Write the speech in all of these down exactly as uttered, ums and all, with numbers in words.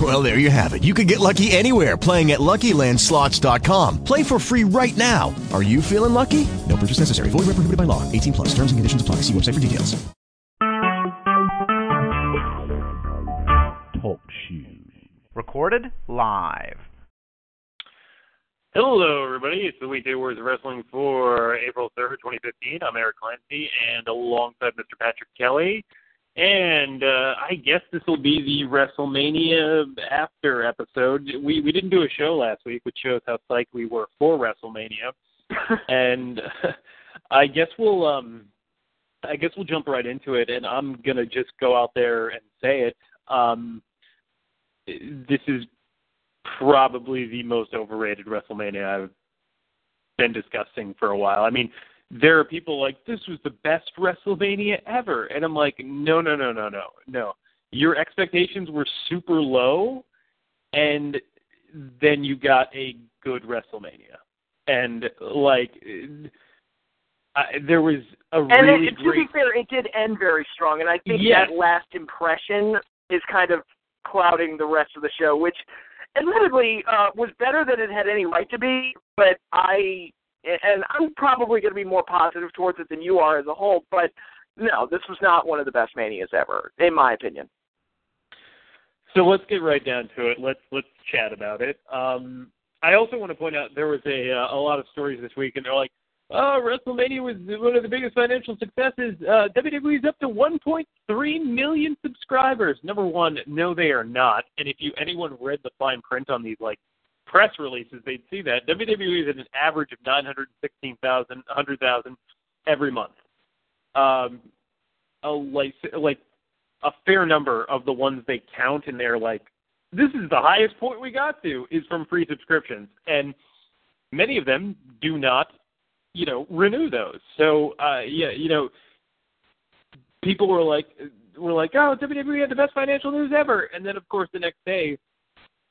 Well, there you have it. You can get lucky anywhere, playing at Lucky Land Slots dot com. Play for free right now. Are you feeling lucky? No purchase necessary. Void where prohibited by law. eighteen plus. Terms and conditions apply. See website for details. Talk shoes. Recorded live. Hello, everybody. It's the Weekday Wars of Wrestling for April third, twenty fifteen. I'm Eric Clancy, and alongside Mister Patrick Kelly. And uh, I guess this will be the WrestleMania after episode. We we didn't do a show last week, which shows how psyched we were for WrestleMania. And I guess we'll um, I guess we'll jump right into it. And I'm gonna just go out there and say it. Um, this is probably the most overrated WrestleMania I've been discussing for a while. I mean, there are people like, this was the best WrestleMania ever. And I'm like, no, no, no, no, no, no. Your expectations were super low, and then you got a good WrestleMania. And, like, I, there was a and really it, great... And to be fair, it did end very strong, and I think yes. that last impression is kind of clouding the rest of the show, which, admittedly, uh, was better than it had any right to be, but I... And I'm probably going to be more positive towards it than you are as a whole, but no, this was not one of the best manias ever, in my opinion. So let's get right down to it. Let's let's chat about it. Um, I also want to point out there was a uh, a lot of stories this week, and they're like, "Oh, WrestleMania was one of the biggest financial successes. Uh, W W E's up to one point three million subscribers." Number one, no, they are not. And if you anyone read the fine print on these, like, press releases, they'd see that. W W E is at an average of nine hundred sixteen thousand, one hundred thousand every month. Um, a, like, like a fair number of the ones they count, and they're like, this is the highest point we got to, is from free subscriptions. And many of them do not, you know, renew those. So, uh, yeah, you know, people were like, were like, oh, W W E had the best financial news ever. And then, of course, the next day,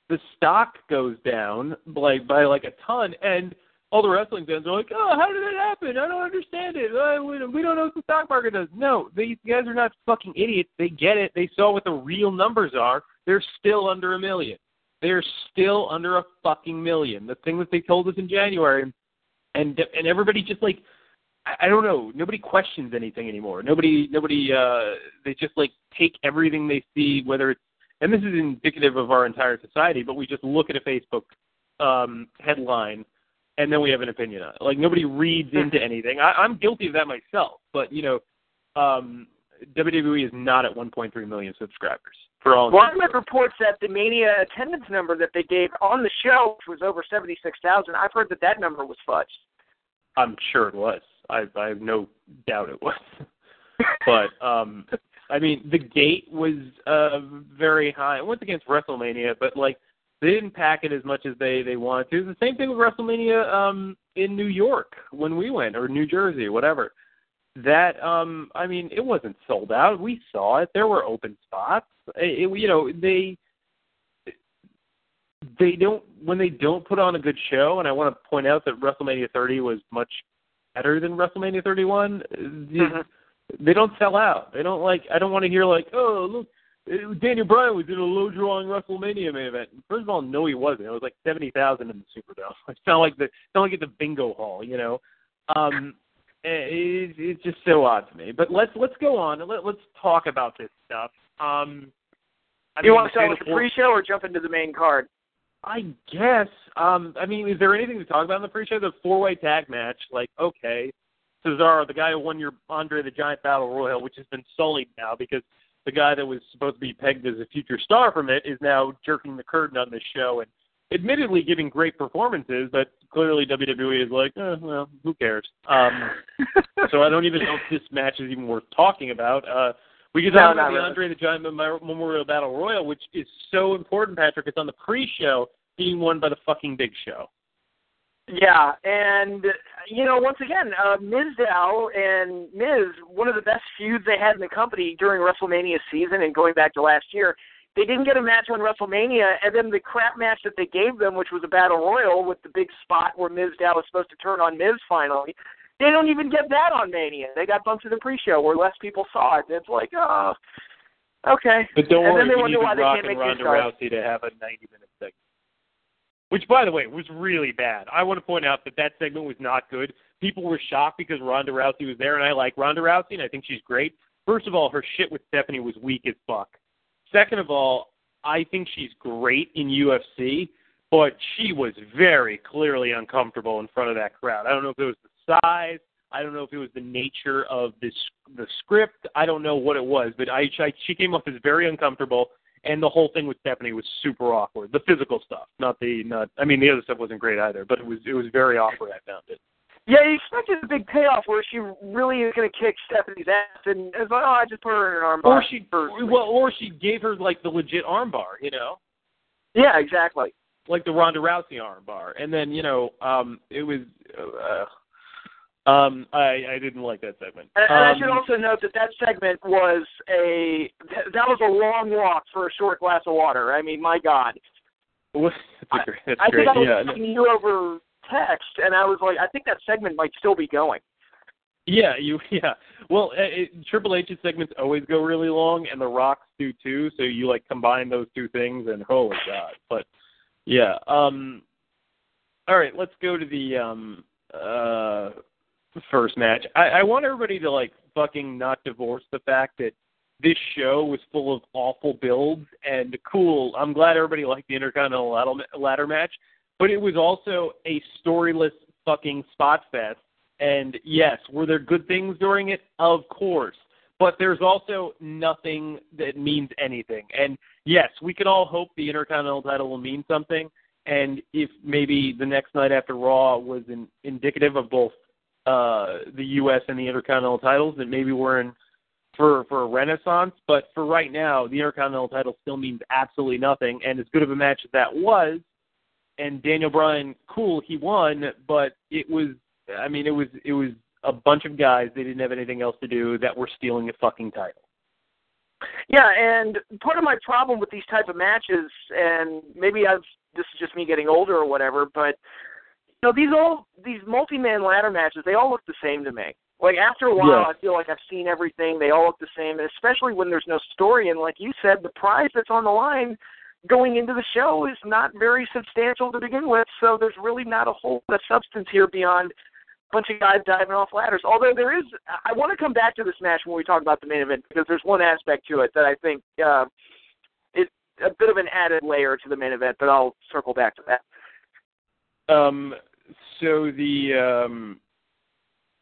the stock goes down by, by like a ton, and all the wrestling fans are like, oh, how did that happen? I don't understand it. We don't know what the stock market does. No, these guys are not fucking idiots. They get it. They saw what the real numbers are. They're still under a million. They're still under a fucking million. The thing that they told us in January, and and everybody just like, I don't know, nobody questions anything anymore. Nobody, nobody, uh, they just like take everything they see, whether it's, and this is indicative of our entire society, but we just look at a Facebook um, headline, and then we have an opinion on it. Like, nobody reads into anything. I, I'm guilty of that myself, but, you know, um, W W E is not at one point three million subscribers. For all. Well, I read reports that the Mania attendance number that they gave on the show, which was over seventy-six thousand, I've heard that that number was fudged. I'm sure it was. I, I have no doubt it was. But... Um, I mean, the gate was uh, very high. It went against WrestleMania, but, like, they didn't pack it as much as they, they wanted to. It was the same thing with WrestleMania um, in New York when we went, or New Jersey, whatever. That, um, I mean, it wasn't sold out. We saw it. There were open spots. It, it, you know, they they don't, when they don't put on a good show, and I want to point out that WrestleMania thirty was much better than WrestleMania thirty-one. Mm-hmm. They don't sell out. They don't like. I don't want to hear like, oh, look, Daniel Bryan was in a low drawing WrestleMania main event. First of all, no, he wasn't. It was like seventy thousand in the Superdome. It's not like the, it's not like at the bingo hall, you know. Um, it, it's just so odd to me. But let's let's go on and let, let's talk about this stuff. Um, I Do you mean, want to start with the pre-show or jump into the main card? I guess. Um, I mean, is there anything to talk about in the pre-show? The four-way tag match, like, okay. Cesaro, the guy who won your Andre the Giant Battle Royal, which has been sullied now because the guy that was supposed to be pegged as a future star from it is now jerking the curtain on this show and admittedly giving great performances, but clearly W W E is like, eh, well, who cares? Um, so I don't even know if this match is even worth talking about. Uh, we can talk no, about the really. Andre the Giant Memorial Battle Royal, which is so important, Patrick. It's on the pre-show being won by the fucking Big Show. Yeah, and, you know, once again, uh, Mizdow and Miz, one of the best feuds they had in the company during WrestleMania season and going back to last year, they didn't get a match on WrestleMania, and then the crap match that they gave them, which was a Battle Royal with the big spot where Mizdow was supposed to turn on Miz finally, they don't even get that on Mania. They got bumped to the pre-show where less people saw it. It's like, oh, okay. But don't and worry, then they wonder why they can't make Ronda Rousey to have a ninety-minute segment. Which, by the way, was really bad. I want to point out that that segment was not good. People were shocked because Ronda Rousey was there, and I like Ronda Rousey, and I think she's great. First of all, her shit with Stephanie was weak as fuck. Second of all, I think she's great in U F C, but she was very clearly uncomfortable in front of that crowd. I don't know if it was the size. I don't know if it was the nature of this, the script. I don't know what it was, but I, I she came off as very uncomfortable. And the whole thing with Stephanie was super awkward. The physical stuff, not the not. I mean, the other stuff wasn't great either, but it was it was very awkward. I found it. Yeah, you expected a big payoff where she really is going to kick Stephanie's ass, and it was like, oh, I just put her in an armbar. Or she, or, well, or she gave her like the legit armbar, you know? Yeah, exactly. Like the Ronda Rousey armbar, and then you know, um, it was. Uh, Um, I, I didn't like that segment. And, and um, I should also note that that segment was a th- that was a long walk for a short glass of water. I mean, my God. That's a great, that's I, I great. think I was yeah, talking no. you over text, and I was like, I think that segment might still be going. Yeah, you. Yeah. Well, it, it, Triple H's segments always go really long, and The Rock's do too. So you like combine those two things, and holy God! But yeah. Um. All right, let's go to the um. Uh. first match. I, I want everybody to, like, fucking not divorce the fact that this show was full of awful builds and cool. I'm glad everybody liked the Intercontinental ladder, ladder match, but it was also a storyless fucking spot fest. And, yes, were there good things during it? Of course. But there's also nothing that means anything. And, yes, we can all hope the Intercontinental title will mean something, and if maybe the next night after Raw was in, indicative of both Uh, the U S and the Intercontinental titles, that maybe we're in for, for a renaissance. But for right now, the Intercontinental title still means absolutely nothing, and as good of a match as that was, and Daniel Bryan, cool, he won, but it was, I mean, it was it was a bunch of guys, they didn't have anything else to do, that were stealing a fucking title. Yeah, and part of my problem with these type of matches, and maybe I've this is just me getting older or whatever, but you know, these all these multi-man ladder matches, they all look the same to me. Like, after a while, yeah. I feel like I've seen everything. They all look the same, and especially when there's no story. And like you said, the prize that's on the line going into the show is not very substantial to begin with, so there's really not a whole lot of substance here beyond a bunch of guys diving off ladders. Although there is – I want to come back to this match when we talk about the main event, because there's one aspect to it that I think uh, is a bit of an added layer to the main event, but I'll circle back to that. Um. So the um,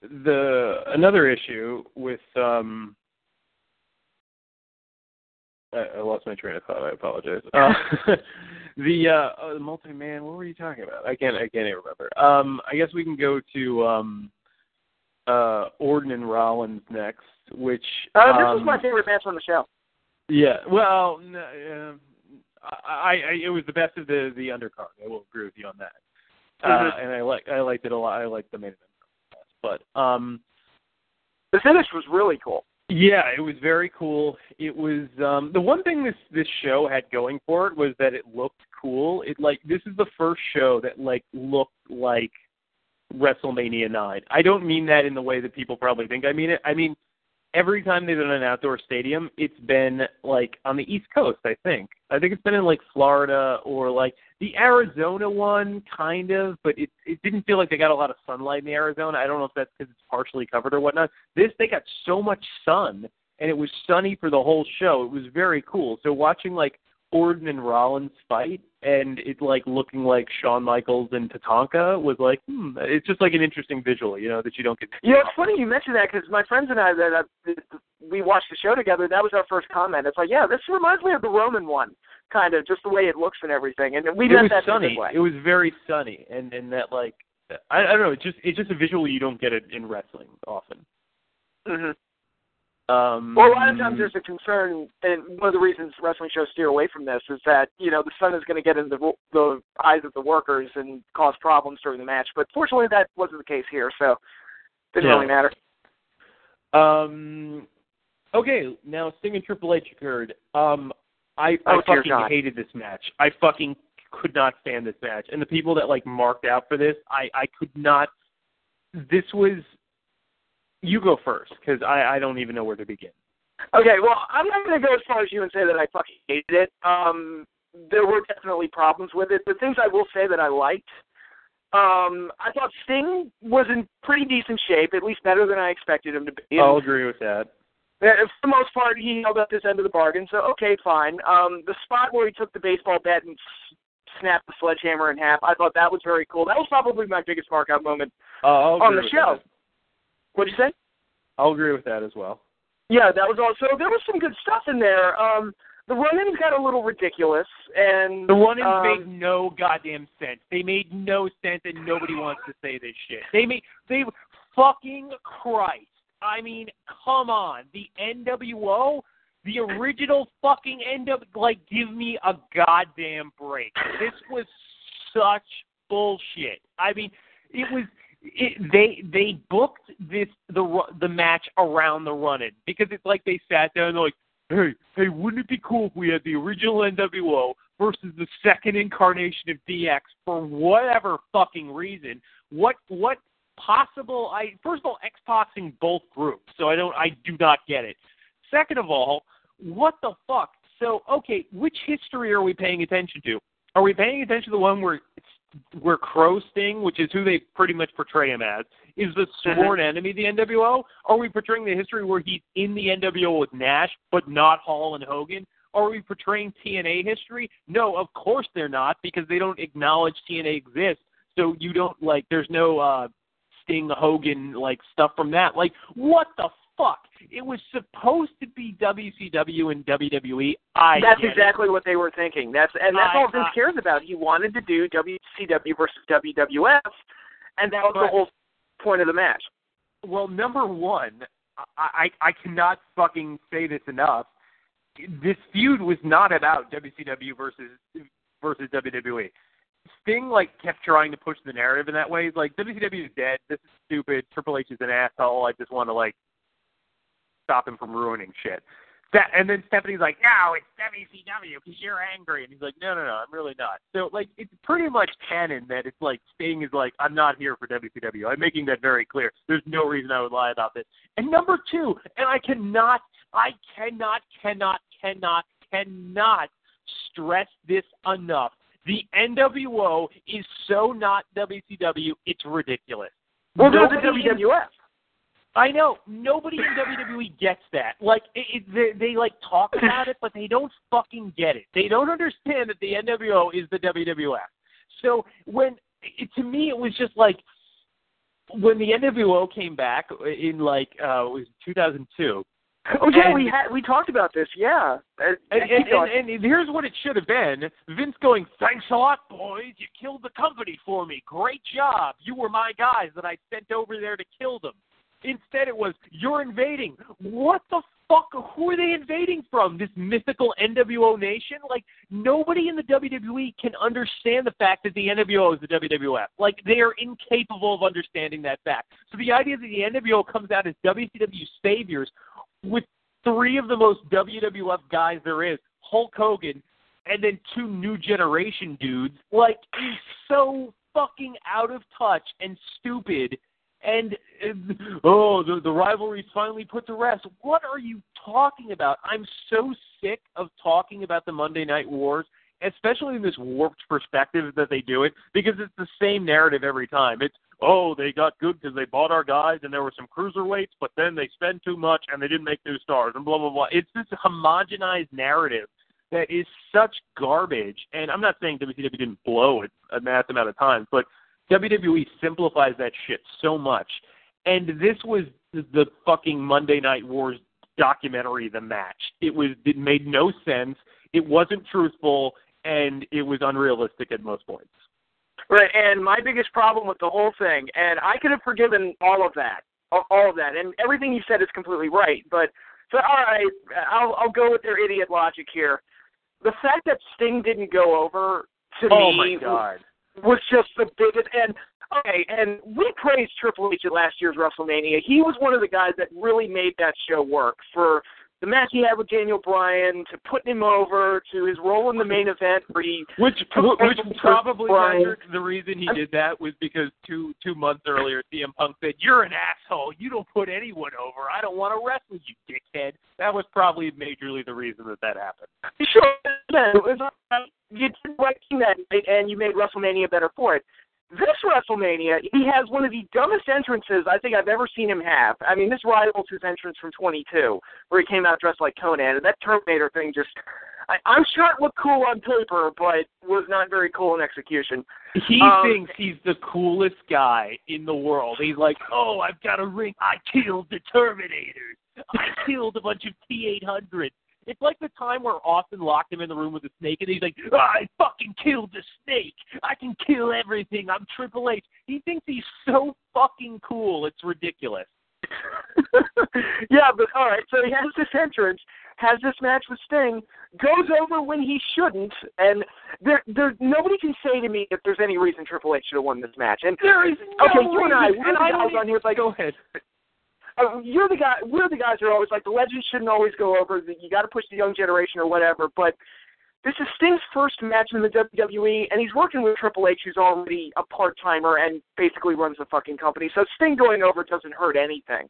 the another issue with um, I, I lost my train of thought. I apologize. Uh, the uh, oh, the multi-man. What were you talking about? I can't. I can't even remember. Um, I guess we can go to um, uh, Orton and Rollins next. Which uh, this um, was my favorite match on the show. Yeah. Well, no, uh, I, I it was the best of the the undercard. I will agree with you on that. Uh, and I like I liked it a lot. I liked the main event, but um, the finish was really cool. Yeah, it was very cool. It was um, the one thing this, this show had going for it was that it looked cool. It like this is the first show that like looked like WrestleMania nine. I don't mean that in the way that people probably think I mean it. I mean every time they've done an outdoor stadium, it's been like on the East Coast. I think I think it's been in like Florida or like. The Arizona one, kind of, but it it didn't feel like they got a lot of sunlight in the Arizona. I don't know if that's because it's partially covered or whatnot. This, they got so much sun, and it was sunny for the whole show. It was very cool. So watching, like, Orton and Rollins fight, and it, like, looking like Shawn Michaels and Tatanka was like, hmm, it's just, like, an interesting visual, you know, that you don't get to see. Yeah, it's funny you mentioned that, because my friends and I, that I, we watched the show together, that was our first comment. It's like, yeah, this reminds me of the Roman one. Kind of just the way it looks and everything, and we meant that sunny. Way. It was very sunny, and, and that like I, I don't know, it's just it's just a visual you don't get it in wrestling often. Mm-hmm. Um, well, a lot of times there's a concern, and one of the reasons wrestling shows steer away from this is that, you know, the sun is going to get in the, the eyes of the workers and cause problems during the match. But fortunately, that wasn't the case here, so it didn't yeah. really matter. Um, okay, now Sting and Triple H occurred. Um, I, oh, I fucking hated this match. I fucking could not stand this match. And the people that, like, marked out for this, I, I could not. This was... You go first, because I, I don't even know where to begin. Okay, well, I'm not going to go as far as you and say that I fucking hated it. Um, there were definitely problems with it. The things I will say that I liked, um, I thought Sting was in pretty decent shape, at least better than I expected him to be. I'll agree with that. For the most part, he held up his end of the bargain, so okay, fine. Um, the spot where he took the baseball bat and snapped the sledgehammer in half, I thought that was very cool. That was probably my biggest mark-out moment uh, on the show. That. What'd you say? I'll agree with that as well. Yeah, that was also... There was some good stuff in there. Um, the run-ins got a little ridiculous, and... The run-ins um, made no goddamn sense. They made no sense, and nobody wants to say this shit. They made... They... Fucking Christ. I mean, come on. The N W O? The original fucking N W O? Like, give me a goddamn break. This was such bullshit. I mean, it was... It, they they booked this the the match around the run-in because it's like they sat there and they're like, hey, hey, wouldn't it be cool if we had the original N W O versus the second incarnation of D X for whatever fucking reason? What what possible? I first of all, X-Pac's in both groups, so I don't I do not get it. Second of all, what the fuck? So okay, which history are we paying attention to? Are we paying attention to the one where? It's where Crow Sting, which is who they pretty much portray him as, is the sworn enemy of the N W O? Are we portraying the history where he's in the N W O with Nash, but not Hall and Hogan? Are we portraying T N A history? No, of course they're not, because they don't acknowledge T N A exists, so you don't, like, there's no uh, Sting, Hogan, like, stuff from that. Like, what the fuck? It was supposed to be W C W and W W E. I That's exactly it. What they were thinking. That's And that's I, all Vince uh, cares about. He wanted to do W C W versus W W F, and that was but, the whole point of the match. Well, number one, I, I, I cannot fucking say this enough. This feud was not about W C W versus versus W W E. Sting, like, kept trying to push the narrative in that way. He's like, W C W is dead. This is stupid. Triple H is an asshole. I just want to, like, stop him from ruining shit. That, and then Stephanie's like, no, it's W C W because you're angry. And he's like, no, no, no, I'm really not. So, like, it's pretty much canon that it's like Sting is like, I'm not here for W C W. I'm making that very clear. There's no reason I would lie about this. And number two, and I cannot, I cannot, cannot, cannot, cannot stress this enough. The N W O is so not W C W, it's ridiculous. Well, there's the W W F. I know. Nobody in W W E gets that. Like, it, it, they, they, like, talk about it, but they don't fucking get it. They don't understand that the N W O is the W W F. So when, it, to me, it was just like, when the N W O came back in, like, uh, it was two thousand two. Oh, yeah, and, we had, we talked about this, yeah. And, and, and, and, and here's what it should have been. Vince going, thanks a lot, boys. You killed the company for me. Great job. You were my guys that I sent over there to kill them. Instead, it was, you're invading. What the fuck? Who are they invading from? This mythical N W O nation? Like, nobody in the W W E can understand the fact that the N W O is the W W F. Like, they are incapable of understanding that fact. So the idea that the N W O comes out as W C W saviors with three of the most W W F guys there is, Hulk Hogan, and then two new generation dudes, like, is so fucking out of touch and stupid. And, oh, the, the rivalry's finally put to rest. What are you talking about? I'm so sick of talking about the Monday Night Wars, especially in this warped perspective that they do it, because it's the same narrative every time. It's, oh, they got good because they bought our guys and there were some cruiserweights, but then they spend too much and they didn't make new stars and blah, blah, blah. It's this homogenized narrative that is such garbage. And I'm not saying W C W didn't blow it a mass amount of times, but W W E simplifies that shit so much. And this was the fucking Monday Night Wars documentary, the match. It was it made no sense, it wasn't truthful, and it was unrealistic at most points. Right, and my biggest problem with the whole thing, and I could have forgiven all of that, all of that, and everything you said is completely right, but So, all right, I'll, I'll go with their idiot logic here. The fact that Sting didn't go over, to oh me, my God. was just the biggest. And, okay, and we praised Triple H at last year's WrestleMania. He was one of the guys that really made that show work, for the match he had with Daniel Bryan, to putting him over, to his role in the main event where he which which probably measured the reason he I'm, did that was because two two months earlier C M Punk said, "You're an asshole. You don't put anyone over. I don't want to wrestle you, dickhead." That was probably majorly the reason that that happened. Sure, it was, you did the right thing that night, and you made WrestleMania better for it. This WrestleMania, he has one of the dumbest entrances I think I've ever seen him have. I mean, this rivals his entrance from twenty-two, where he came out dressed like Conan, and that Terminator thing just... I, I'm sure it looked cool on paper, but was not very cool in execution. He um, thinks he's the coolest guy in the world. He's like, oh, I've got a ring. I killed the Terminators. I killed a bunch of T eight hundreds. It's like the time where Austin locked him in the room with a snake, and he's like, oh, I fucking killed the snake. I can kill everything. I'm Triple H. He thinks he's so fucking cool. It's ridiculous. Yeah, but all right, so he has this entrance, has this match with Sting, goes over when he shouldn't, and there, there, nobody can say to me if there's any reason Triple H should have won this match. And there is no okay, reason. You and I, and I was on here like, go ahead. Uh, you're the guy. We're the guys who are always like, the legends shouldn't always go over. You got to push the young generation or whatever. But this is Sting's first match in the W W E, and he's working with Triple H, who's already a part-timer and basically runs the fucking company. So Sting going over doesn't hurt anything.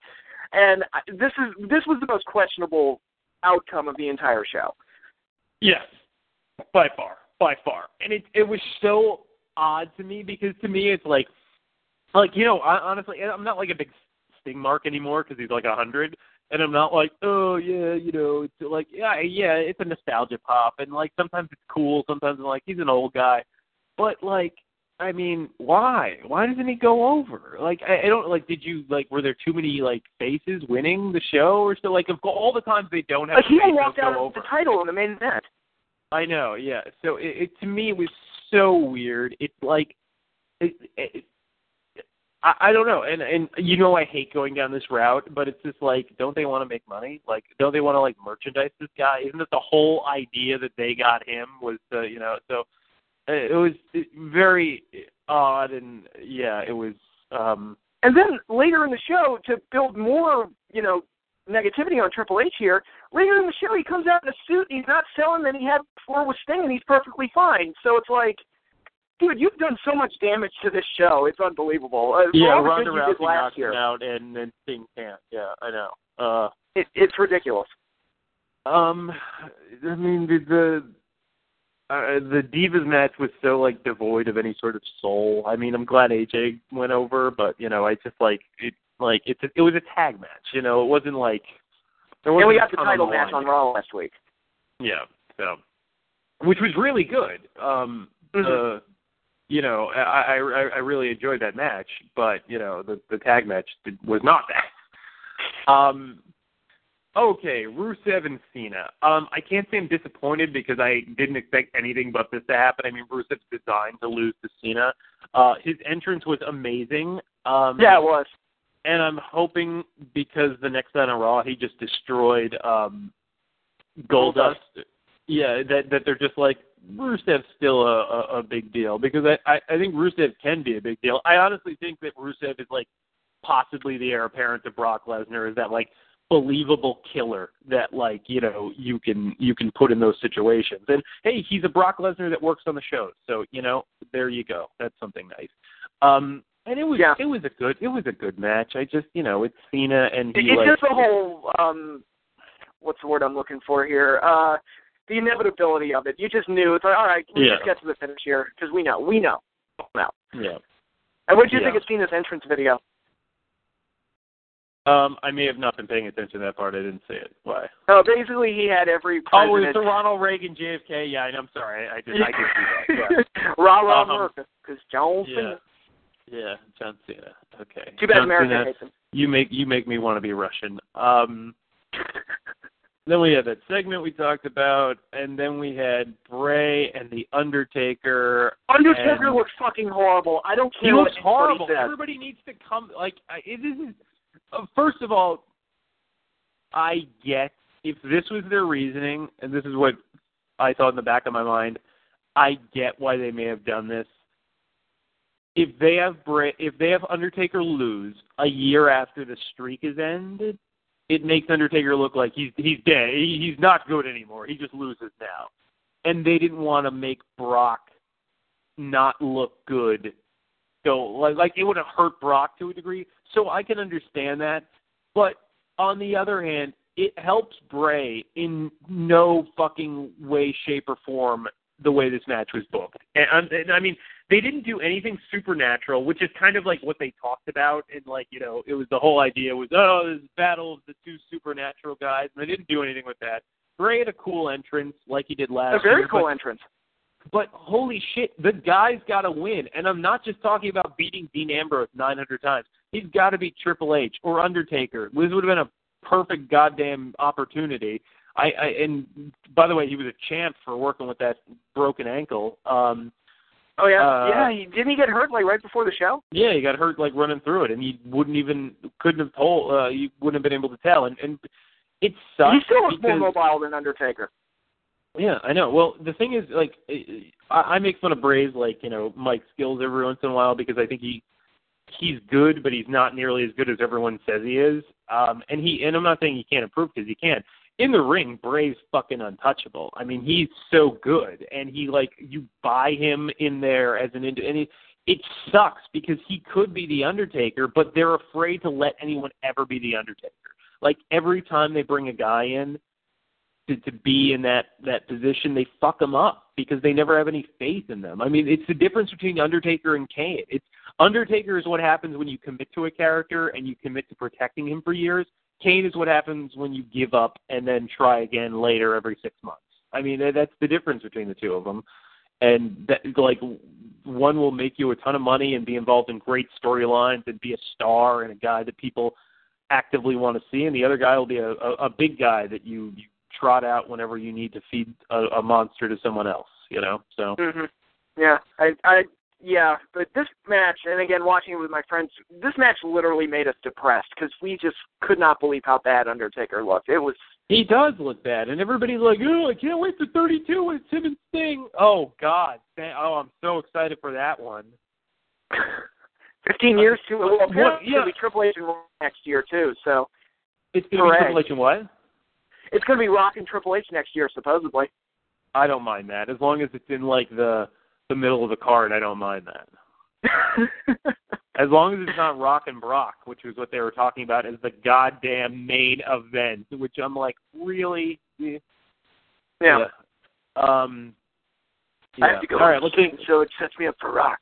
And this is this was the most questionable outcome of the entire show. Yes, by far, by far. And it it was so odd to me, because to me it's like, like you know, I, honestly, I'm not like a big Sting mark anymore, because he's like a hundred, and I'm not like, oh yeah, you know, it's like, yeah, yeah, it's a nostalgia pop, and like sometimes it's cool, sometimes I'm like, he's an old guy, but like, I mean, why? Why doesn't he go over? Like, I, I don't, like, did you, like, were there too many, like, faces winning the show, or so, like, of all the times they don't have like, he walked out with the title in the main event. I know, yeah, so it, it to me, it was so weird. It's like, it, it I, I don't know, and and you know I hate going down this route, but it's just like, don't they want to make money? Like, don't they want to, like, merchandise this guy? Isn't it the whole idea that they got him was the, you know, so it was very odd, and, yeah, it was. Um, and then later in the show, to build more, you know, negativity on Triple H here, later in the show he comes out in a suit, he's not selling than he had before with Sting, and he's perfectly fine. So it's like, dude, you've done so much damage to this show. It's unbelievable. Uh, yeah, Ronda Rousey knocked him out, and then Sting can't. Yeah, I know. Uh, it, it's ridiculous. Um, I mean, the the, uh, the Divas match was so, like, devoid of any sort of soul. I mean, I'm glad A J went over, but, you know, I just, like, it like it's a, it was a tag match. You know, it wasn't like... There wasn't and we got the title match on Raw last week. Yeah, so... Which was really good. Um, mm-hmm. uh, You know, I, I, I really enjoyed that match, but, you know, the, the tag match did, was not that. Um, okay, Rusev and Cena. Um, I can't say I'm disappointed, because I didn't expect anything but this to happen. I mean, Rusev's designed to lose to Cena. Uh, his entrance was amazing. Um, yeah, it was. And I'm hoping, because the next night on Raw, he just destroyed um, Goldust. Goldust. Yeah, that that they're just like, Rusev's still a, a, a big deal, because I, I, I think Rusev can be a big deal. I honestly think that Rusev is, like, possibly the heir apparent to Brock Lesnar, is that, like, believable killer that, like, you know, you can you can put in those situations. And, hey, he's a Brock Lesnar that works on the show. So, you know, there you go. That's something nice. Um, and it was yeah. it was a good it was a good match. I just, you know, it's Cena and he, it's like, just a whole, um, what's the word I'm looking for here? Uh The inevitability of it. You just knew. It's like, all right, we yeah. just get to the finish here, because we know. We know. Now. Yeah. And what did you yeah. think of Cena's entrance video? Um, I may have not been paying attention to that part. I didn't see it. Why? Oh, basically he had every president. Oh, it was the Ronald Reagan J F K. Yeah, I'm sorry. I did. I did see that. Yeah. Ra Ra um, America, because John yeah. Cena. Yeah, John Cena. Okay. Too bad John America Cena hates him. You make you make me want to be Russian. Um. Then we had that segment we talked about, and then we had Bray and The Undertaker. Undertaker looks fucking horrible. I don't care what anybody says. He looks horrible. Everybody needs to come. Like, I, this is, uh, first of all, I get, if this was their reasoning, and this is what I thought in the back of my mind, I get why they may have done this. If they have Bra- if they have Undertaker lose a year after the streak is ended, it makes Undertaker look like he's he's dead. He's not good anymore. He just loses now. And they didn't want to make Brock not look good. So, like, like it would have hurt Brock to a degree. So I can understand that. But on the other hand, it helps Bray in no fucking way, shape, or form the way this match was booked. And, and I mean, they didn't do anything supernatural, which is kind of like what they talked about. And, like, you know, it was the whole idea was, oh, this battle of the two supernatural guys. And they didn't do anything with that. Bray had a cool entrance like he did last year. A very year, cool but, entrance. But holy shit, the guy's got to win. And I'm not just talking about beating Dean Ambrose nine hundred times. He's got to beat Triple H or Undertaker. This would have been a perfect goddamn opportunity. I, I and by the way, he was a champ for working with that broken ankle. Um, oh yeah, uh, yeah. He, didn't he get hurt like right before the show? Yeah, he got hurt like running through it, and he wouldn't even couldn't have told. Uh, you wouldn't have been able to tell, and and it sucks. He still was more mobile than Undertaker. Yeah, I know. Well, the thing is, like, I, I make fun of Bray's, like, you know, Mike skills every once in a while because I think he he's good, but he's not nearly as good as everyone says he is. Um, and he and I'm not saying he can't improve because he can. In the ring, Bray's fucking untouchable. I mean, he's so good, and he, like, you buy him in there as an ind- and he, it sucks because he could be the Undertaker, but they're afraid to let anyone ever be the Undertaker. Like, every time they bring a guy in to, to be in that, that position, they fuck them up because they never have any faith in them. I mean, it's the difference between Undertaker and Kane. It's Undertaker is what happens when you commit to a character and you commit to protecting him for years. Kane is what happens when you give up and then try again later every six months. I mean, that's the difference between the two of them. And, that, like, one will make you a ton of money and be involved in great storylines and be a star and a guy that people actively want to see, and the other guy will be a, a, a big guy that you, you trot out whenever you need to feed a, a monster to someone else, you know? So mm-hmm. Yeah, I, I, yeah, but this match, and again, watching it with my friends, this match literally made us depressed because we just could not believe how bad Undertaker looked. It was he does look bad, and everybody's like, "Oh, I can't wait for thirty-two when it's him and Sting." Oh God, oh, I'm so excited for that one. Fifteen years too. Well, apparently yeah. It's gonna be Triple H and Rock next year too. So it's gonna Hooray. be Triple H and what? It's gonna be Rock and Triple H next year, supposedly. I don't mind that as long as it's in like the. the middle of the card, I don't mind that. As long as it's not Rock and Brock, which was what they were talking about as the goddamn main event, which I'm like, really? Yeah. yeah. Um, yeah. I have to go. All right, let's see. So it sets me up for Rock.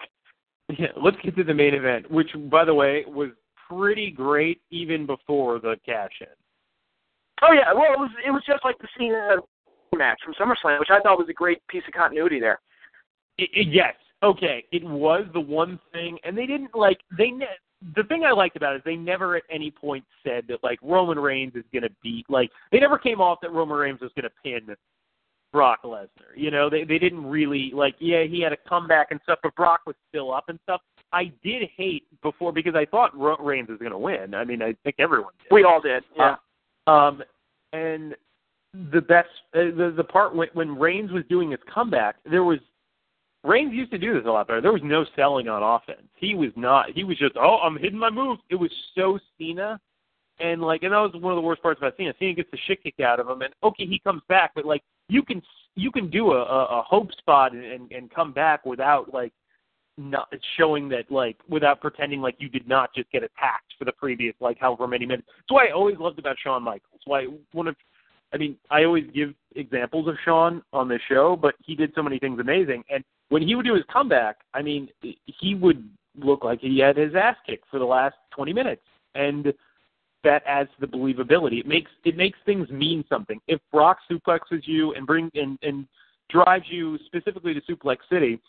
Yeah, let's get to the main event, which, by the way, was pretty great even before the cash-in. Oh, yeah. Well, it was, it was just like the Cena match from SummerSlam, which I thought was a great piece of continuity there. It, it, yes. Okay. It was the one thing, and they didn't like they. Ne- the thing I liked about it is they never at any point said that like Roman Reigns is going to beat. Like they never came off that Roman Reigns was going to pin Brock Lesnar. You know, they they didn't really like. Yeah, he had a comeback and stuff, but Brock was still up and stuff. I did hate before because I thought Ro- Reigns was going to win. I mean, I think everyone did. We all did. Yeah. Uh, um, and the best uh, the the part when when Reigns was doing his comeback, there was. Reigns used to do this a lot better. There was no selling on offense. He was not. He was just, oh, I'm hitting my moves. It was so Cena. And, like, and that was one of the worst parts about Cena. Cena gets the shit kicked out of him, and, okay, he comes back. But, like, you can you can do a, a, a hope spot and, and, and come back without, like, not showing that, like, without pretending like you did not just get attacked for the previous, like, however many minutes. That's why I always loved about Shawn Michaels. Why one of I mean, I always give examples of Shawn on this show, but he did so many things amazing. And when he would do his comeback, I mean, he would look like he had his ass kicked for the last twenty minutes. And that adds to the believability. It makes it makes things mean something. If Brock suplexes you and bring and, and drives you specifically to Suplex City,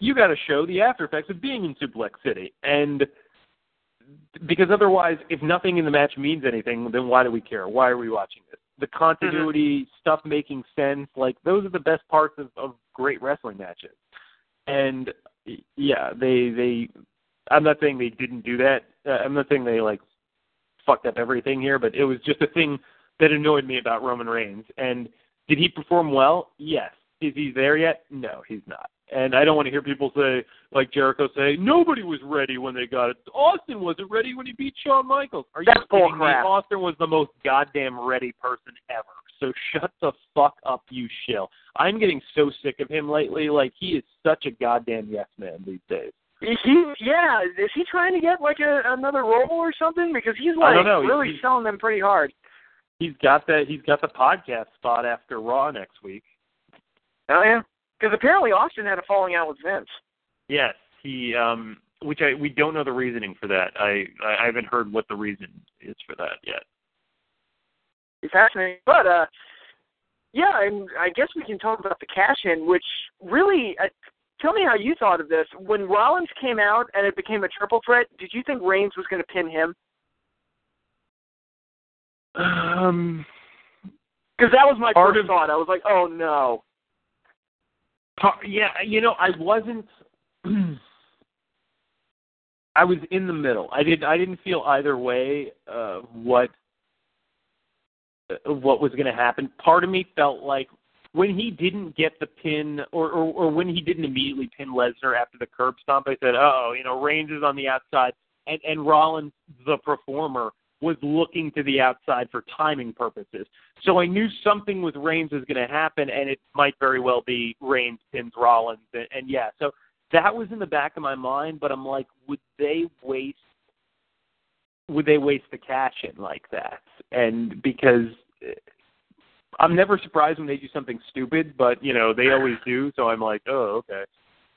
you got to show the after effects of being in Suplex City. And because otherwise, if nothing in the match means anything, then why do we care? Why are we watching this? The continuity, mm-hmm. stuff making sense, like those are the best parts of, of great wrestling matches. And yeah, they they. I'm not saying they didn't do that. Uh, I'm not saying they like fucked up everything here, but it was just a thing that annoyed me about Roman Reigns. And did he perform well? Yes. Is he there yet? No, he's not. And I don't want to hear people say, like Jericho say, nobody was ready when they got it. Austin wasn't ready when he beat Shawn Michaels. Are you kidding me? Austin was the most goddamn ready person ever. So shut the fuck up, you shill. I'm getting so sick of him lately. Like, he is such a goddamn yes man these days. Is he, yeah, is he trying to get, like, a, another role or something? Because he's, like, really he's, he's, selling them pretty hard. He's got that. He's got the podcast spot after Raw next week. Oh, yeah. Because apparently Austin had a falling out with Vince. Yes, he. Um, which I we don't know the reasoning for that. I, I haven't heard what the reason is for that yet. It's fascinating, but uh, yeah, and I guess we can talk about the cash-in, which really, uh, tell me how you thought of this when Rollins came out and it became a triple threat. Did you think Reigns was going to pin him? Um, because that was my first of- thought. I was like, oh no. Yeah, you know, I wasn't. I was in the middle. I did. I didn't feel either way uh, what uh, what was going to happen. Part of me felt like when he didn't get the pin, or, or, or when he didn't immediately pin Lesnar after the curb stomp, I said, "Oh, you know, Reigns is on the outside," and and Rollins, the performer, was looking to the outside for timing purposes. So I knew something with Reigns was going to happen, and it might very well be Reigns pins Rollins. And, and, yeah, so that was in the back of my mind, but I'm like, would they waste would they waste the cash-in like that? And because I'm never surprised when they do something stupid, but, you know, they always do, so I'm like, oh, okay.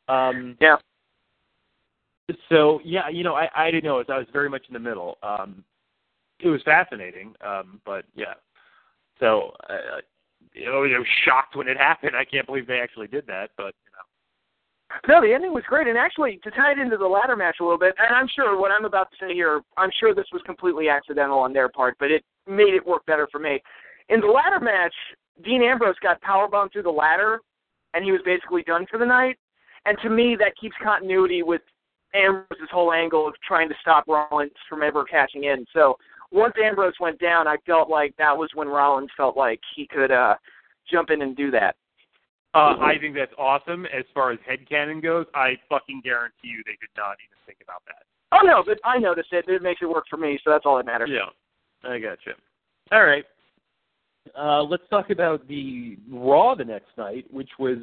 Um, yeah. So, yeah, you know, I, I didn't know. I was very much in the middle. Um It was fascinating, um, but yeah. So, uh, you know, I was shocked when it happened. I can't believe they actually did that, but, you know. No, the ending was great, and actually, to tie it into the ladder match a little bit, and I'm sure what I'm about to say here, I'm sure this was completely accidental on their part, but it made it work better for me. In the ladder match, Dean Ambrose got powerbombed through the ladder, and he was basically done for the night, and to me, that keeps continuity with Ambrose's whole angle of trying to stop Rollins from ever cashing in, so... Once Ambrose went down, I felt like that was when Rollins felt like he could uh, jump in and do that. Uh, I think that's awesome. As far as headcanon goes, I fucking guarantee you they did not even think about that. Oh, no, but I noticed it. It makes it work for me, so that's all that matters. Yeah, I gotcha. All right. Uh, let's talk about the Raw the next night, which was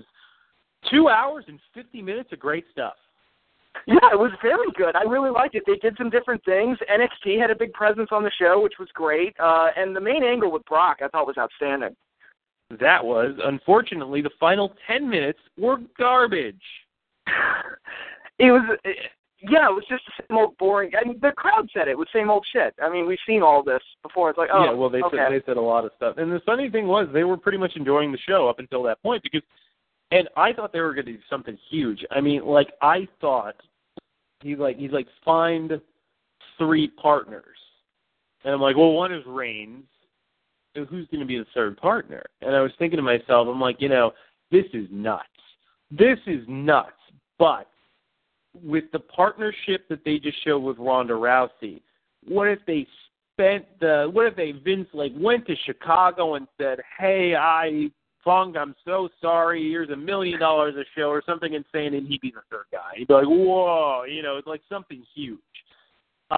two hours and fifty minutes of great stuff. Yeah, it was very good. I really liked it. They did some different things. N X T had a big presence on the show, which was great. Uh, and the main angle with Brock, I thought, was outstanding. That was. Unfortunately, the final ten minutes were garbage. It was, it, yeah, it was just the same old boring. I mean, the crowd said it was same old shit. I mean, we've seen all this before. It's like, oh, yeah. Well, they okay. said they said a lot of stuff. And the funny thing was, they were pretty much enjoying the show up until that point because. And I thought they were going to do something huge. I mean, like, I thought he's like, he's like, find three partners. And I'm like, well, one is Reigns. So who's going to be the third partner? And I was thinking to myself, I'm like, you know, this is nuts. This is nuts. But with the partnership that they just showed with Ronda Rousey, what if they spent the, what if they, Vince, like, went to Chicago and said, hey, I... Fong, I'm so sorry, here's a million dollars a show or something insane, and he'd be the third guy. He'd be like, whoa, you know, it's like something huge.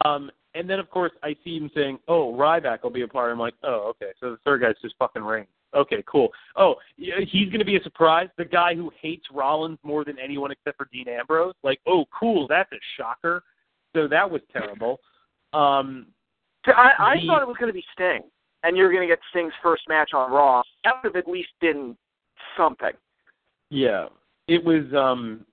Um, and then, of course, I see him saying, oh, Ryback will be a part. I'm like, oh, okay, so the third guy's just fucking Reigns. Okay, cool. Oh, he's going to be a surprise? The guy who hates Rollins more than anyone except for Dean Ambrose? Like, oh, cool, that's a shocker. So that was terrible. Um, so I, I the, thought it was going to be Sting. And you're going to get Sting's first match on Raw. That would have at least been something. Yeah. It was, um,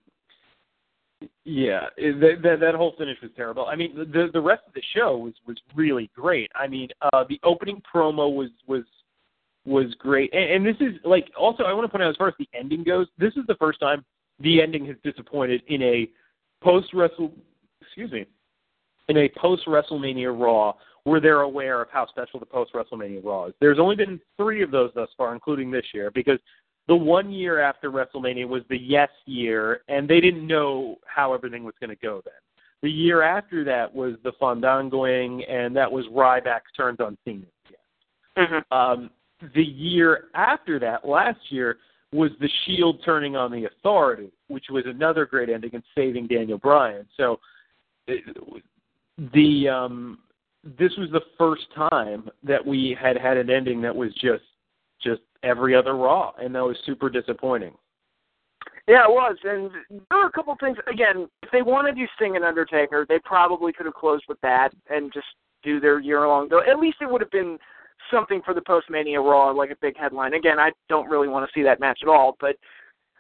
yeah, it, that, that whole finish was terrible. I mean, the the rest of the show was, was really great. I mean, uh, the opening promo was was, was great. And, and this is, like, also, I want to point out, as far as the ending goes, this is the first time the ending has disappointed in a post-wrestle, excuse me, in a post-WrestleMania Raw where they're aware of how special the post-WrestleMania Raw is. There's only been three of those thus far, including this year, because the one year after WrestleMania was the yes year, and they didn't know how everything was going to go then. The year after that was the Fandangoing, and that was Ryback's turns on Cena. Mm-hmm. Um, the year after that, last year, was the Shield turning on the Authority, which was another great ending and saving Daniel Bryan. So the um, this was the first time that we had had an ending that was just just every other Raw, and that was super disappointing. Yeah, it was, and there were a couple things. Again, if they wanted to Sting and Undertaker, they probably could have closed with that and just do their year-long. Though at least it would have been something for the post-Mania Raw, like a big headline. Again, I don't really want to see that match at all, but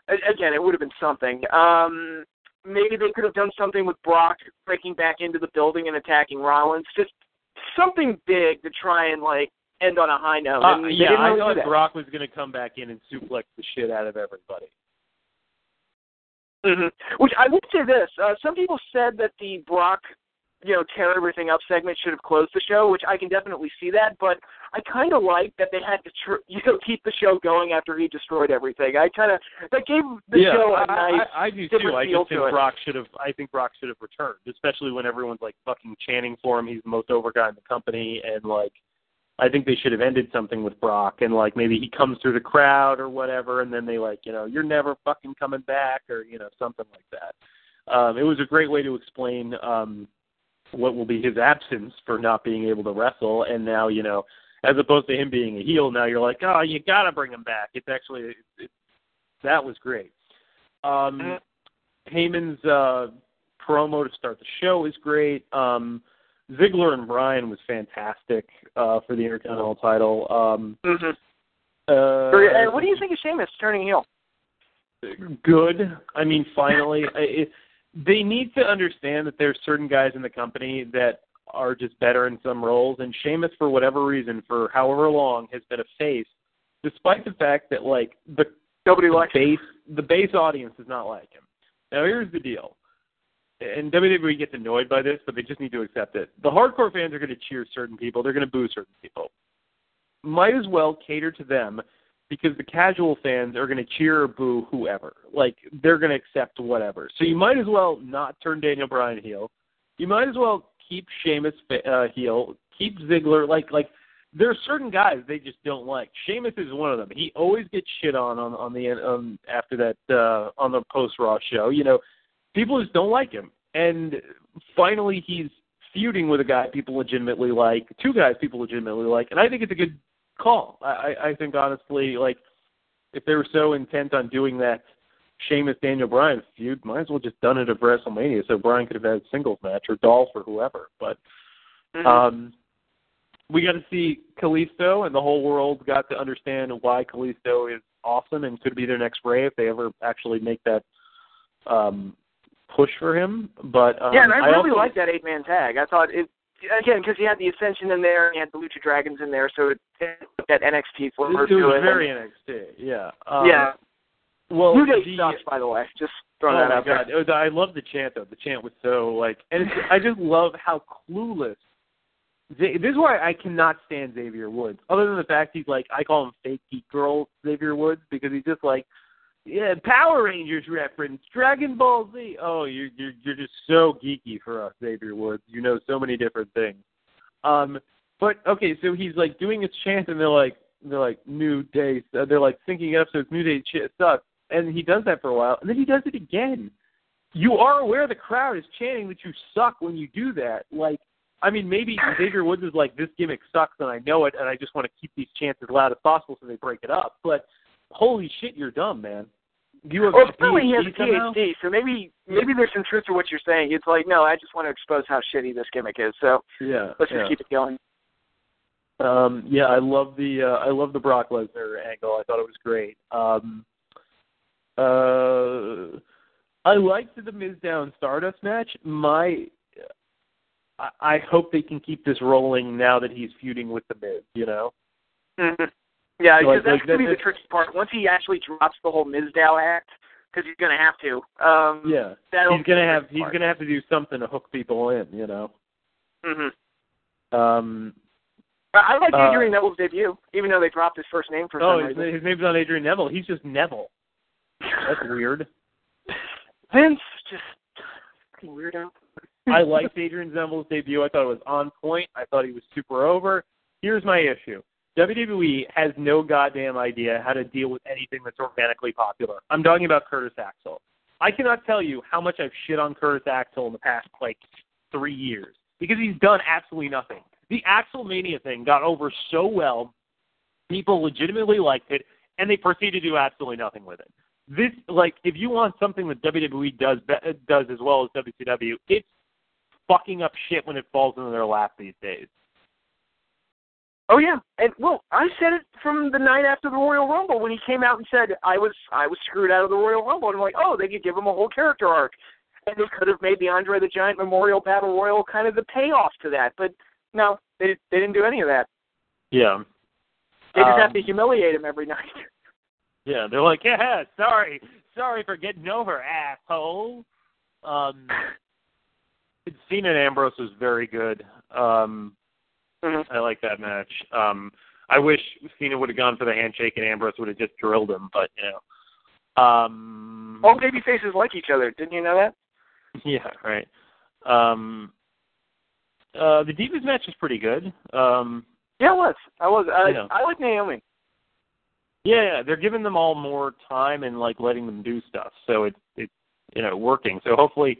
again, it would have been something. Um, maybe they could have done something with Brock breaking back into the building and attacking Rollins. Just something big to try and, like, end on a high note. Uh, yeah, I thought Brock was going to come back in and suplex the shit out of everybody. Mm-hmm. Which I would say this, uh, some people said that the Brock, you know, tear everything up segment should have closed the show, which I can definitely see that, but I kind of like that they had to, tr- you know, keep the show going after he destroyed everything. I kind of, that gave the yeah, show a nice I, I, I do too. I just think to Brock should have, I think Brock should have returned, especially when everyone's like fucking chanting for him. He's the most over guy in the company, and like, I think they should have ended something with Brock, and like maybe he comes through the crowd or whatever, and then they like, you know, you're never fucking coming back, or you know, something like that. Um, it was a great way to explain um, what will be his absence for not being able to wrestle, and now you know, as opposed to him being a heel, now you're like, oh, you gotta bring him back. It's actually it, it, that was great. Um, Heyman's uh, promo to start the show is great. Um, Ziggler and Bryan was fantastic uh, for the Intercontinental title. Um, mm-hmm. uh, what do you think of Sheamus turning heel? Good. I mean, finally. it, they need to understand that there's certain guys in the company that are just better in some roles, and Sheamus, for whatever reason, for however long, has been a face, despite the fact that, like, the, Nobody likes the, base, the base audience does not like him. Now, here's the deal. And W W E gets annoyed by this, but they just need to accept it. The hardcore fans are going to cheer certain people. They're going to boo certain people. Might as well cater to them because the casual fans are going to cheer or boo whoever. Like, they're going to accept whatever. So you might as well not turn Daniel Bryan heel. You might as well keep Sheamus uh, heel. Keep Ziggler. Like, like there are certain guys they just don't like. Sheamus is one of them. He always gets shit on on, on the um, after that uh, on the post-Raw show, you know. People just don't like him. And finally, he's feuding with a guy people legitimately like, two guys people legitimately like, and I think it's a good call. I, I think, honestly, like, if they were so intent on doing that Sheamus-Daniel Bryan feud, might as well just done it at WrestleMania so Bryan could have had a singles match or Dolph or whoever. But mm-hmm. um, we got to see Kalisto, and the whole world got to understand why Kalisto is awesome and could be their next Bray if they ever actually make that um push for him, but um, yeah, and I really I also, liked that eight-man tag. I thought it again because he had the Ascension in there, and he had the Lucha Dragons in there, so it, it that N X T flavor to it. Was very and, N X T, yeah, um, yeah. Well, New Day sucks, by the way. Just throwing oh that out God. there. I love the chant though. The chant was so like, and it's, I just love how clueless. This is why I cannot stand Xavier Woods. Other than the fact he's like, I call him fake geek girl Xavier Woods because he's just like. Yeah, Power Rangers reference, Dragon Ball Z. Oh, you're, you're, you're just so geeky for us, Xavier Woods. You know so many different things. Um, but, okay, so he's, like, doing his chant, and they're like, they're like New Day. Uh, they're, like, syncing it up, so it's New Day ch- sucks. And he does that for a while, and then he does it again. You are aware the crowd is chanting that you suck when you do that. Like, I mean, maybe Xavier Woods is like, this gimmick sucks, and I know it, and I just want to keep these chants as loud as possible so they break it up. But... holy shit, you're dumb, man. You have well, a probably he has a P H D, so maybe maybe there's some truth to what you're saying. It's like, no, I just want to expose how shitty this gimmick is. So yeah, let's yeah. just keep it going. Um, yeah, I love the uh, I love the Brock Lesnar angle. I thought it was great. Um, uh, I liked the Mizdow and Stardust match. My I, I hope they can keep this rolling now that he's feuding with the Miz. You know. Mm-hmm. Yeah, because so that's going to be the tricky part. Once he actually drops the whole Mizdow act, because he's going to have to. Um, yeah, he's going to have he's going to have to do something to hook people in, you know. Mm-hmm. Um, I like uh, Adrian Neville's debut, even though they dropped his first name for oh, some reason. Oh, his, his name's not Adrian Neville. He's just Neville. That's weird. Vince, just fucking weirdo. I liked Adrian Neville's debut. I thought it was on point. I thought he was super over. Here's my issue. W W E has no goddamn idea how to deal with anything that's organically popular. I'm talking about Curtis Axel. I cannot tell you how much I've shit on Curtis Axel in the past, like, three years because he's done absolutely nothing. The Axel Mania thing got over so well, people legitimately liked it, and they proceeded to do absolutely nothing with it. This, like, if you want something that W W E does does as well as W C W, it's fucking up shit when it falls into their lap these days. Oh, yeah. And, well, I said it from the night after the Royal Rumble when he came out and said, I was I was screwed out of the Royal Rumble. And I'm like, oh, they could give him a whole character arc. And they could have made the Andre the Giant Memorial Battle Royal kind of the payoff to that. But, no, they, they didn't do any of that. Yeah. They just um, have to humiliate him every night. Yeah, they're like, yeah, sorry. Sorry for getting over, asshole. Um, Cena and Ambrose was very good. Um Mm-hmm. I like that match. Um, I wish Cena would have gone for the handshake and Ambrose would have just drilled him, but, you know. Um, All baby faces like each other. Didn't you know that? Yeah, right. Um, uh, the Divas match was pretty good. Um, yeah, it was. I was. I, yeah. I like Naomi. Yeah, yeah, they're giving them all more time and, like, letting them do stuff. So it's, it, you know, working. So hopefully,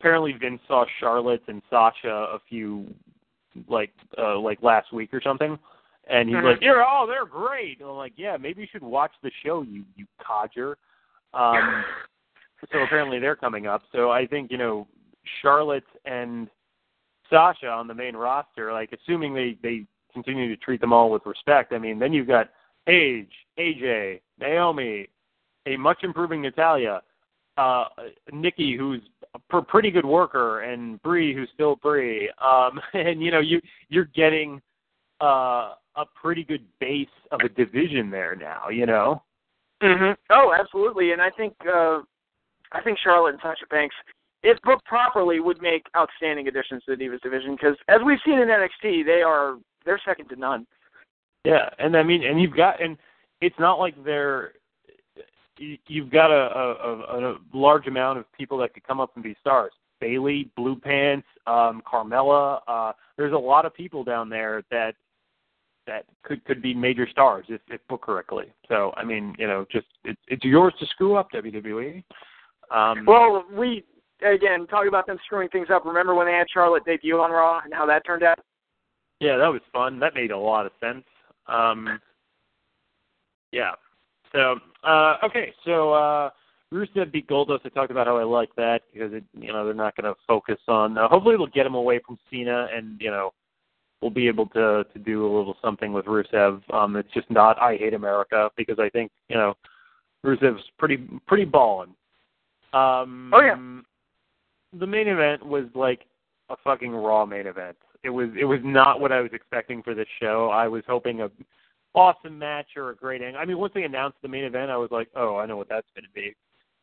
apparently Vince saw Charlotte and Sasha a few like uh, like last week or something, and he's mm-hmm. like, "You're oh, they're great." And I'm like, "Yeah, maybe you should watch the show, you you codger." Um, so apparently they're coming up. So I think you know Charlotte and Sasha on the main roster. Like, assuming they they continue to treat them all with respect. I mean, then you've got Paige, A J, Naomi, a much improving Natalya, uh, Nikki, who's a pretty good worker, and Bree, who's still Bree, um, and you know you you're getting uh, a pretty good base of a division there now, you know. Mm-hmm. Oh, absolutely, and I think uh, I think Charlotte and Sasha Banks, if booked properly, would make outstanding additions to the Divas division because, as we've seen in N X T, they are they're second to none. Yeah, and I mean, and you've got, and it's not like they're. You've got a, a, a large amount of people that could come up and be stars. Bailey, Blue Pants, um, Carmella. Uh, there's a lot of people down there that that could, could be major stars if, if booked correctly. So I mean, you know, just it, it's yours to screw up, W W E. Um, well, we again talking about them screwing things up. Remember when they had Charlotte debut on Raw and how that turned out? Yeah, that was fun. That made a lot of sense. Um, yeah. So, uh, okay, so uh, Rusev beat Goldust. I talked about how I like that because, it, you know, they're not going to focus on uh, – hopefully it'll get him away from Cena and, you know, we'll be able to, to do a little something with Rusev. Um, it's just not I Hate America because I think, you know, Rusev's pretty pretty ballin'. Um, oh, yeah. The main event was like a fucking Raw main event. It was, it was not what I was expecting for this show. I was hoping a – awesome match or a great angle. I mean, once they announced the main event, I was like, oh, I know what that's going to be.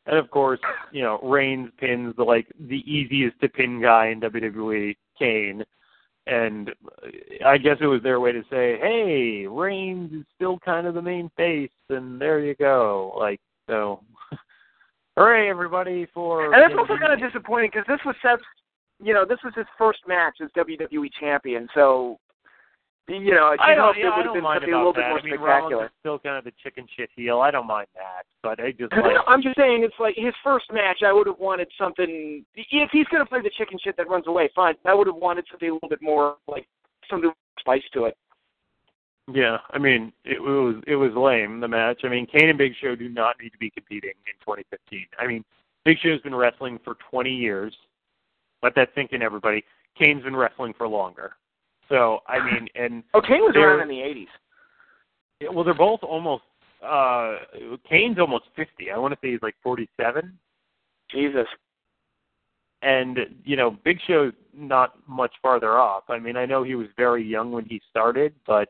And, of course, you know, Reigns pins the, like, the easiest-to-pin guy in W W E, Kane. And I guess it was their way to say, hey, Reigns is still kind of the main face, and there you go. Like, so, hooray, everybody, for... And that's also kind of disappointing, because this was Seth's, you know, this was his first match as W W E champion, so... You know, I, I don't, yeah, I don't mind about that. I mean, Rollins is still kind of the chicken shit heel. I don't mind that, but I just like... I'm just saying, it's like his first match, I would have wanted something... If he's going to play the chicken shit that runs away, fine. I would have wanted something a little bit more, like, something with spice to it. Yeah, I mean, it was it was lame, the match. I mean, Kane and Big Show do not need to be competing in twenty fifteen. I mean, Big Show's been wrestling for twenty years. Let that sink in, everybody. Kane's been wrestling for longer. So, I mean, and... Oh, Kane was around in the eighties. Yeah, well, they're both almost... Uh, Kane's almost fifty. I want to say he's like forty-seven. Jesus. And, you know, Big Show's not much farther off. I mean, I know he was very young when he started, but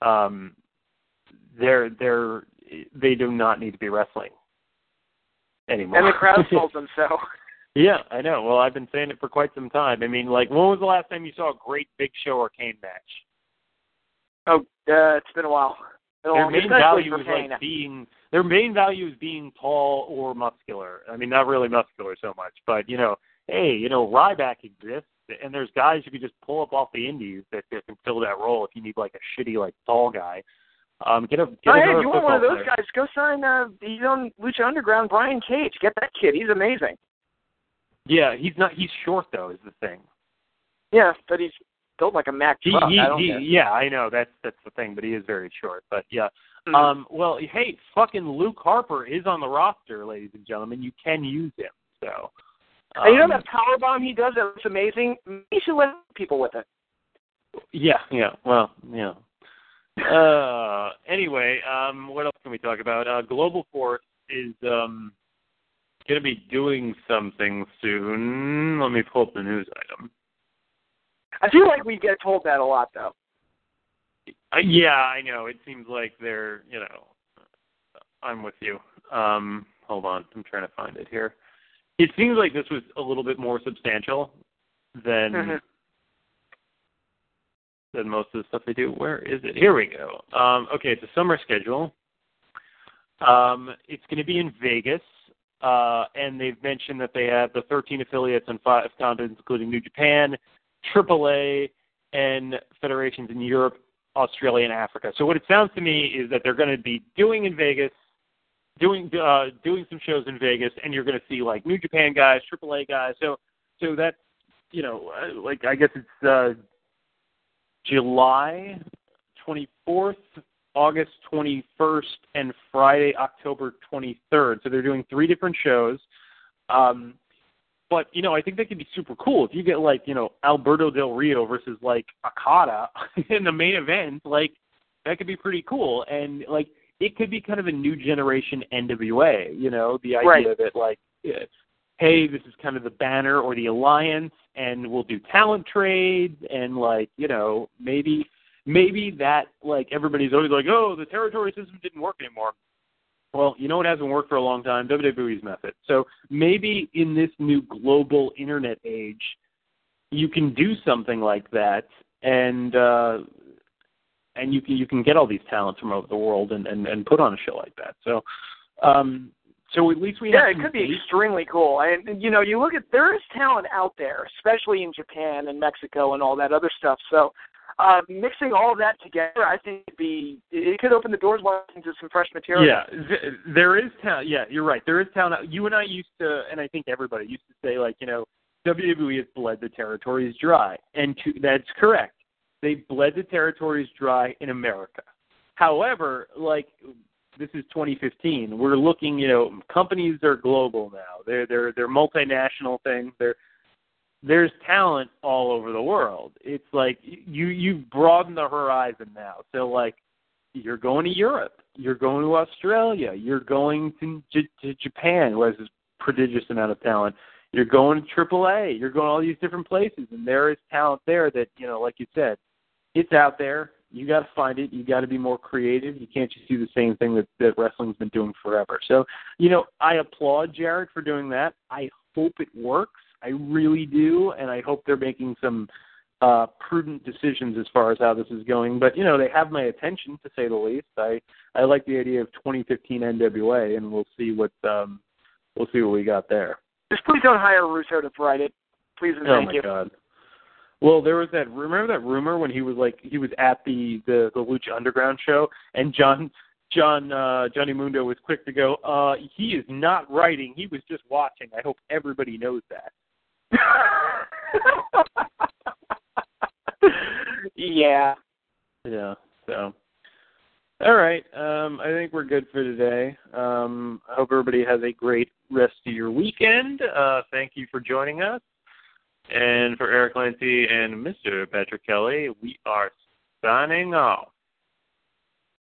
um, they're, they're, they do not need to be wrestling anymore. And the crowd told them so. Yeah, I know. Well, I've been saying it for quite some time. I mean, like, when was the last time you saw a great Big Show or Kane match? Oh, uh, it's been a while. Been their, a main value is like being, their main value is being tall or muscular. I mean, not really muscular so much, but, you know, hey, you know, Ryback exists, it. And there's guys you can just pull up off the indies that, that can fill that role if you need like a shitty like tall guy. Um, get a. Get oh, hey, you want one of those player. guys? Go sign. Uh, he's on Lucha Underground. Brian Cage. Get that kid. He's amazing. Yeah, he's not. He's short though. Is the thing. Yeah, but he's built like a Mack truck. He, he, I don't he, yeah, I know. That's that's the thing. But he is very short. But yeah. Mm-hmm. Um, well, hey, fucking Luke Harper is on the roster, ladies and gentlemen. You can use him. So. Um, and you know that power bomb he does? That's amazing. You should let people with it. Yeah. Yeah. Well. Yeah. uh, anyway, um, what else can we talk about? Uh, Global Force is um, going to be doing something soon. Let me pull up the news item. I feel like we get told that a lot, though. Uh, yeah, I know. It seems like they're, you know, I'm with you. Um, hold on. I'm trying to find it here. It seems like this was a little bit more substantial than... Mm-hmm. than most of the stuff they do. Where is it? Here we go. Um, okay, it's a summer schedule. Um, it's going to be in Vegas, uh, and they've mentioned that they have the thirteen affiliates on five continents, including New Japan, triple A, and federations in Europe, Australia, and Africa. So what it sounds to me is that they're going to be doing in Vegas, doing uh, doing some shows in Vegas, and you're going to see, like, New Japan guys, triple A guys. So, so that's, you know, like, I guess it's... Uh, July twenty-fourth, August twenty-first, and Friday, October twenty-third. So they're doing three different shows. Um, but, you know, I think that could be super cool. If you get, like, you know, Alberto Del Rio versus, like, Okada in the main event, like, that could be pretty cool. And, like, it could be kind of a new generation N W A, you know, the idea right. that, like, hey, this is kind of the banner or the alliance, and we'll do talent trades, and, like, you know, maybe maybe that, like, everybody's always like, oh, the territory system didn't work anymore. Well, you know what hasn't worked for a long time? W W E's method. So maybe in this new global internet age, you can do something like that, and uh, and you can you can get all these talents from over the world and, and, and put on a show like that. So, um, so at least we yeah, have it could be dates. Extremely cool. And, you know, you look at, there is talent out there, especially in Japan and Mexico and all that other stuff. So uh, mixing all of that together, I think it'd be, it could open the doors wide to some fresh material. Yeah, there is talent. Yeah, you're right. There is talent. You and I used to, and I think everybody used to say, like, you know, W W E has bled the territories dry. And to, that's correct. They bled the territories dry in America. However, like... this is twenty fifteen. We're looking, you know, companies are global now. They're they're they're multinational things. They're, there's talent all over the world. It's like you you've broadened the horizon now. So like you're going to Europe, you're going to Australia, you're going to, J- to Japan, who has this prodigious amount of talent. You're going to triple A. You're going to all these different places, and there is talent there that, you know, like you said, it's out there. You got to find it. You got to be more creative. You can't just do the same thing that, that wrestling's been doing forever. So, you know, I applaud Jared for doing that. I hope it works. I really do, and I hope they're making some uh, prudent decisions as far as how this is going. But, you know, they have my attention, to say the least. I, I like the idea of twenty fifteen N W A, and we'll see what um, we'll see what we got there. Just please don't hire Russo to write it. Please and thank you. Oh my God. Well, there was that. Remember that rumor when he was like he was at the, the, the Lucha Underground show, and John John uh, Johnny Mundo was quick to go. Uh, he is not writing. He was just watching. I hope everybody knows that. yeah. Yeah. So. All right. Um, I think we're good for today. Um, I hope everybody has a great rest of your weekend. Uh, thank you for joining us. And for Eric Lancy and Mister Patrick Kelly, we are signing off.